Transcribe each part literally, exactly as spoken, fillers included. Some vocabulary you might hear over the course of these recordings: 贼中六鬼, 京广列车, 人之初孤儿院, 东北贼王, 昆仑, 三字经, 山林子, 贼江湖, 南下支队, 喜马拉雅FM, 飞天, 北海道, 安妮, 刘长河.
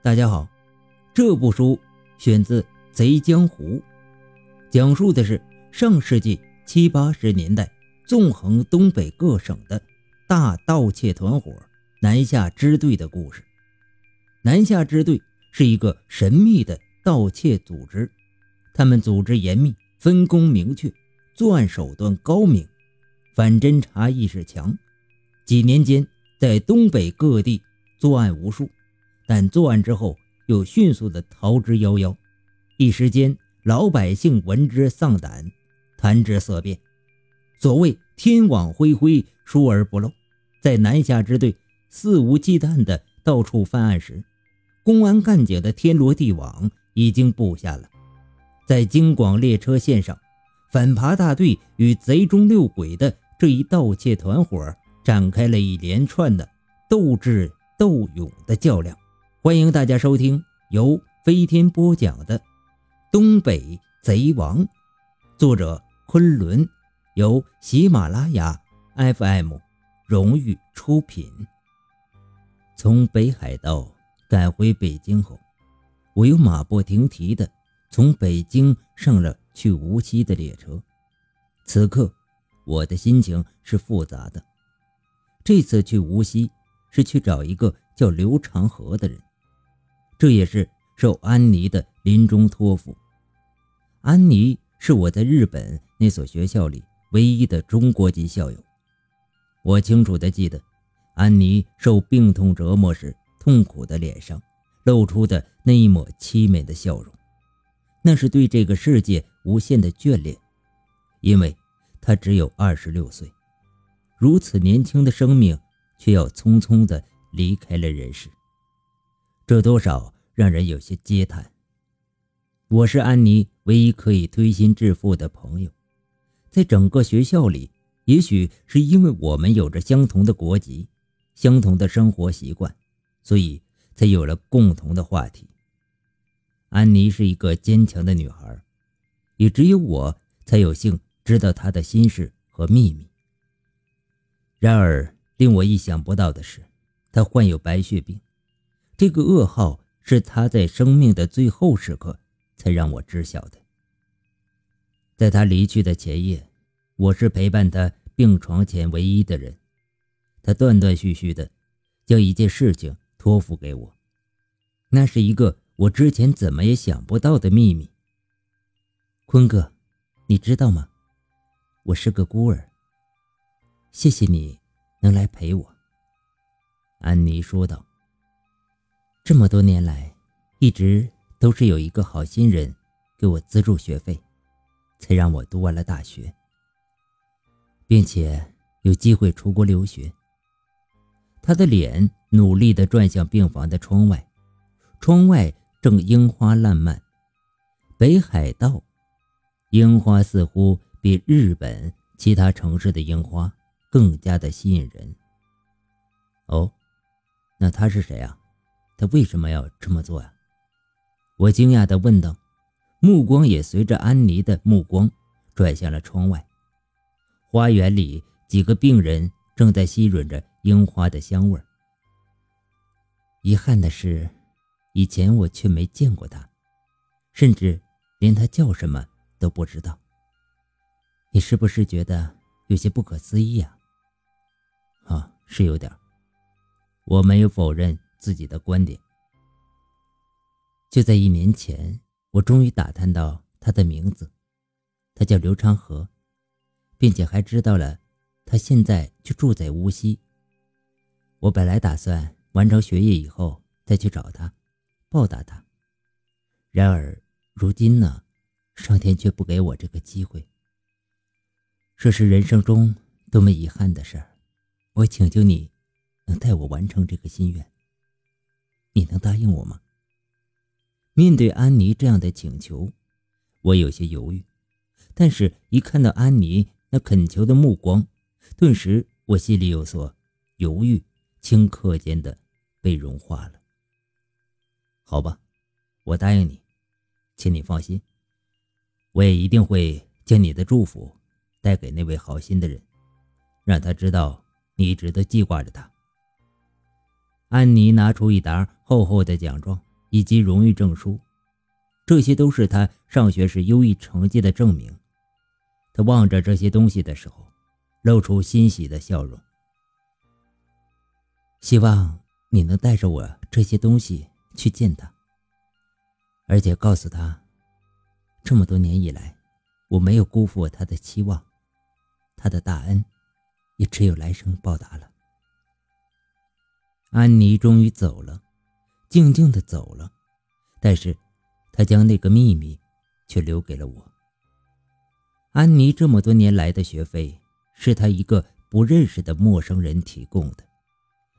大家好，这部书选自《贼江湖》，讲述的是上世纪七八十年代纵横东北各省的大盗窃团伙南下支队的故事。南下支队是一个神秘的盗窃组织，他们组织严密，分工明确，作案手段高明，反侦查意识强，几年间在东北各地作案无数，但作案之后又迅速地逃之夭夭，一时间老百姓闻之丧胆，谈之色变。所谓天网恢恢，疏而不漏，在南下支队肆无忌惮地到处犯案时，公安干警的天罗地网已经布下了。在京广列车线上，反扒大队与贼中六鬼的这一盗窃团伙展开了一连串的斗智斗勇的较量。欢迎大家收听由飞天播讲的《东北贼王》，作者昆仑，由喜马拉雅 F M 荣誉出品。从北海道赶回北京后，我又马不停蹄地从北京上了去无锡的列车。此刻我的心情是复杂的。这次去无锡是去找一个叫刘长河的人，这也是受安妮的临终托付。安妮是我在日本那所学校里唯一的中国籍校友。我清楚地记得，安妮受病痛折磨时痛苦的脸上露出的那一抹凄美的笑容，那是对这个世界无限的眷恋，因为她只有二十六岁，如此年轻的生命却要匆匆地离开了人世，这多少让人有些嗟叹。我是安妮唯一可以推心置腹的朋友，在整个学校里，也许是因为我们有着相同的国籍，相同的生活习惯，所以才有了共同的话题。安妮是一个坚强的女孩，也只有我才有幸知道她的心事和秘密。然而令我意想不到的是，她患有白血病，这个噩耗是她在生命的最后时刻才让我知晓的。在她离去的前夜，我是陪伴她病床前唯一的人。她断断续续地将一件事情托付给我，那是一个我之前怎么也想不到的秘密。坤哥，你知道吗？我是个孤儿，谢谢你能来陪我。安妮说道，这么多年来，一直都是有一个好心人给我资助学费，才让我读完了大学，并且有机会出国留学。她的脸努力地转向病房的窗外，窗外正樱花烂漫。北海道樱花似乎比日本其他城市的樱花更加的吸引人。哦，那他是谁啊？他为什么要这么做啊？我惊讶地问道，目光也随着安妮的目光转向了窗外。花园里几个病人正在吸吮着樱花的香味。遗憾的是，以前我却没见过他，甚至连他叫什么都不知道。你是不是觉得有些不可思议啊？啊，是有点。我没有否认自己的观点。就在一年前，我终于打探到他的名字，他叫刘长河，并且还知道了他现在就住在无锡。我本来打算完成学业以后再去找他，报答他。然而如今呢，上天却不给我这个机会。这是人生中多么遗憾的事儿！我请求你能带我完成这个心愿，你能答应我吗？面对安妮这样的请求，我有些犹豫，但是一看到安妮那恳求的目光，顿时我心里有所犹豫，顷刻间的被融化了。好吧，我答应你，请你放心，我也一定会将你的祝福带给那位好心的人，让他知道你一直都记挂着他。安妮拿出一沓厚厚的奖状，以及荣誉证书，这些都是他上学时优异成绩的证明。他望着这些东西的时候，露出欣喜的笑容。希望你能带着我这些东西去见他，而且告诉他，这么多年以来，我没有辜负他的期望，他的大恩也只有来生报答了。安妮终于走了，静静地走了，但是她将那个秘密却留给了我。安妮这么多年来的学费是她一个不认识的陌生人提供的，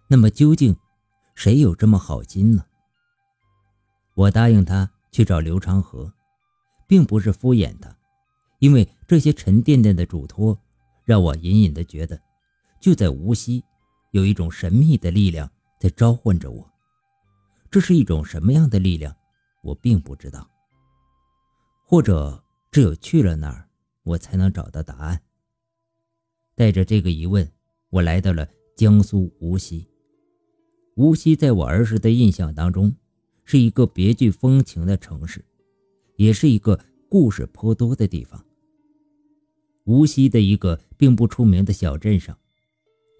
那么究竟谁有这么好心呢？我答应她去找刘长河，并不是敷衍她，因为这些沉甸甸的嘱托让我隐隐地觉得，就在无锡有一种神秘的力量在召唤着我。这是一种什么样的力量，我并不知道，或者只有去了那儿我才能找到答案。带着这个疑问，我来到了江苏无锡。无锡在我儿时的印象当中是一个别具风情的城市，也是一个故事颇多的地方。无锡的一个并不出名的小镇上，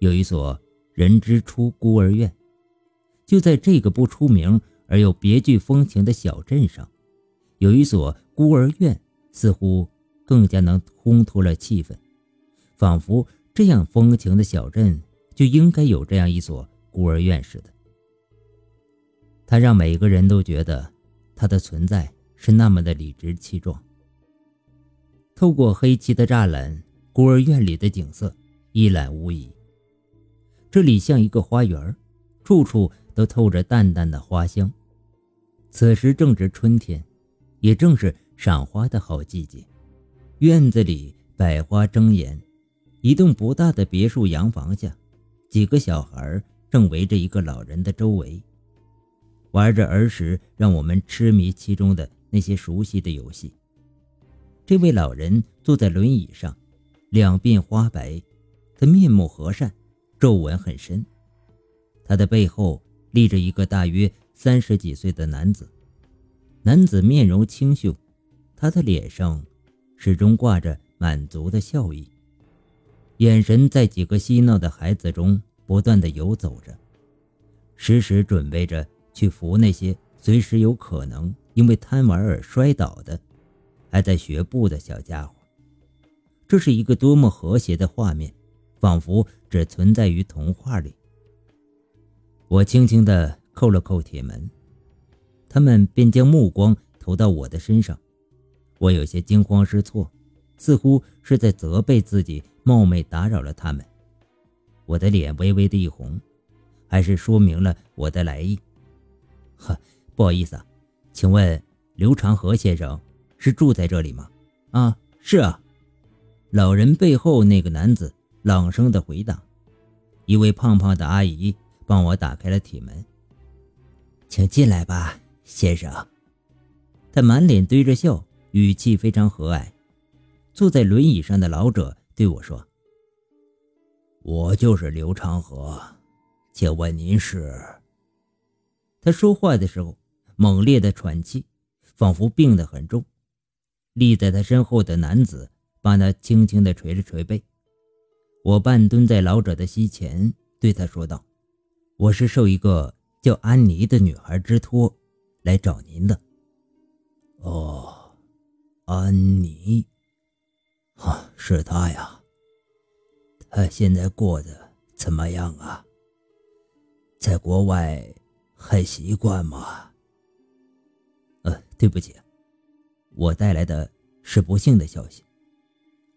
有一所人之初孤儿院。就在这个不出名而又别具风情的小镇上，有一所孤儿院，似乎更加能烘托了气氛，仿佛这样风情的小镇就应该有这样一所孤儿院似的。它让每个人都觉得它的存在是那么的理直气壮。透过黑漆的栅栏，孤儿院里的景色一览无遗。这里像一个花园，处处都透着淡淡的花香。此时正值春天，也正是赏花的好季节。院子里百花争妍，一栋不大的别墅洋房下，几个小孩正围着一个老人的周围，玩着儿时让我们痴迷其中的那些熟悉的游戏。这位老人坐在轮椅上，两鬓花白，他面目和善，皱纹很深，他的背后立着一个大约三十几岁的男子，男子面容清秀，他的脸上始终挂着满足的笑意，眼神在几个嬉闹的孩子中不断地游走着，时时准备着去扶那些随时有可能因为贪玩而摔倒的，还在学步的小家伙。这是一个多么和谐的画面，仿佛只存在于童话里。我轻轻地扣了扣铁门，他们便将目光投到我的身上。我有些惊慌失措，似乎是在责备自己冒昧打扰了他们。我的脸微微的一红，还是说明了我的来意。呵，不好意思啊，请问刘长河先生是住在这里吗？啊，是啊。老人背后那个男子朗声地回答。一位胖胖的阿姨帮我打开了铁门。请进来吧，先生。他满脸堆着笑，语气非常和蔼。坐在轮椅上的老者对我说：我就是刘长河，请问您是？他说话的时候猛烈的喘气，仿佛病得很重。立在他身后的男子帮他轻轻地捶了捶背。我半蹲在老者的膝前，对他说道：我是受一个叫安妮的女孩之托来找您的。哦，安妮，啊，是她呀。她现在过得怎么样啊？在国外还习惯吗？呃，对不起，我带来的是不幸的消息。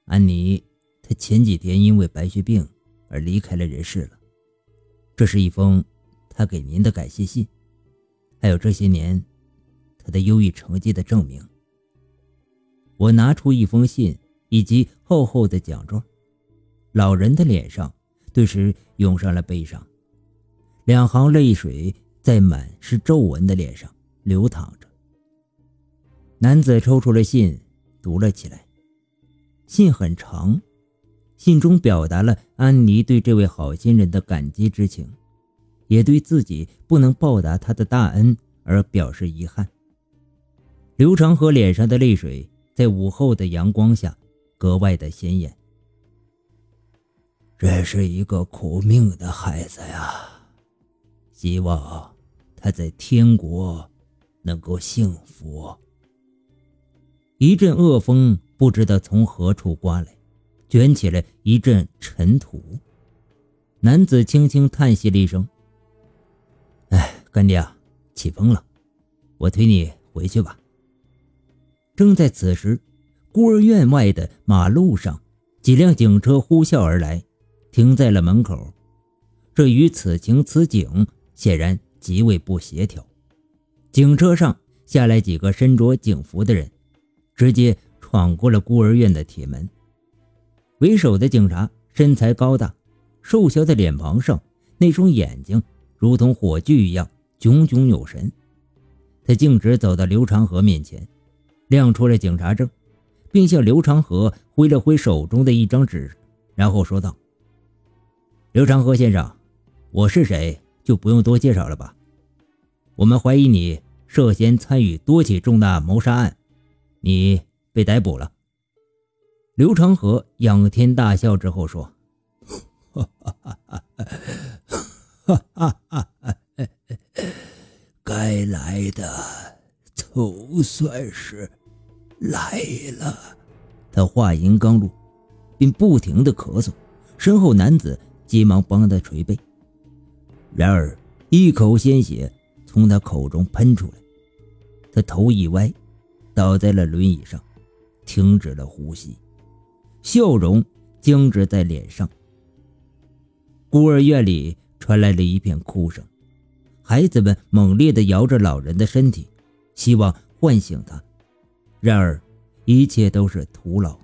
安妮，她前几天因为白血病而离开了人世了。这是一封他给您的感谢信，还有这些年他的优异成绩的证明。我拿出一封信以及厚厚的奖状，老人的脸上顿时涌上了悲伤，两行泪水在满是皱纹的脸上流淌着。男子抽出了信，读了起来。信很长，信中表达了安妮对这位好心人的感激之情，也对自己不能报答他的大恩而表示遗憾。刘长河脸上的泪水在午后的阳光下格外的显眼。这是一个苦命的孩子呀，希望他在天国能够幸福。一阵恶风不知道从何处刮来，卷起了一阵尘土。男子轻轻叹息了一声，哎，干爹啊，起风了，我推你回去吧。正在此时，孤儿院外的马路上，几辆警车呼啸而来，停在了门口。这与此情此景显然极为不协调。警车上下来几个身着警服的人，直接闯过了孤儿院的铁门。为首的警察身材高大，瘦小的脸庞上那双眼睛如同火炬一样炯炯有神。他径直走到刘长河面前，亮出了警察证，并向刘长河挥了挥手中的一张纸，然后说道：刘长河先生，我是谁就不用多介绍了吧。我们怀疑你涉嫌参与多起重大谋杀案，你被逮捕了。刘长河仰天大笑之后说：该来的总算是来了。他话音刚落，并不停地咳嗽，身后男子急忙帮他捶背，然而一口鲜血从他口中喷出来，他头一歪，倒在了轮椅上，停止了呼吸，笑容僵直在脸上。孤儿院里传来了一片哭声，孩子们猛烈地摇着老人的身体，希望唤醒他，然而一切都是徒劳。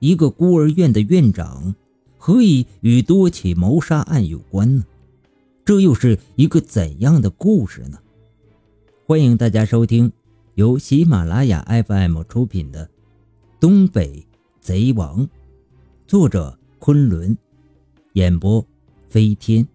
一个孤儿院的院长何以与多起谋杀案有关呢？这又是一个怎样的故事呢？欢迎大家收听由喜马拉雅 F M 出品的《东北贼王》，作者昆仑，演播飞天。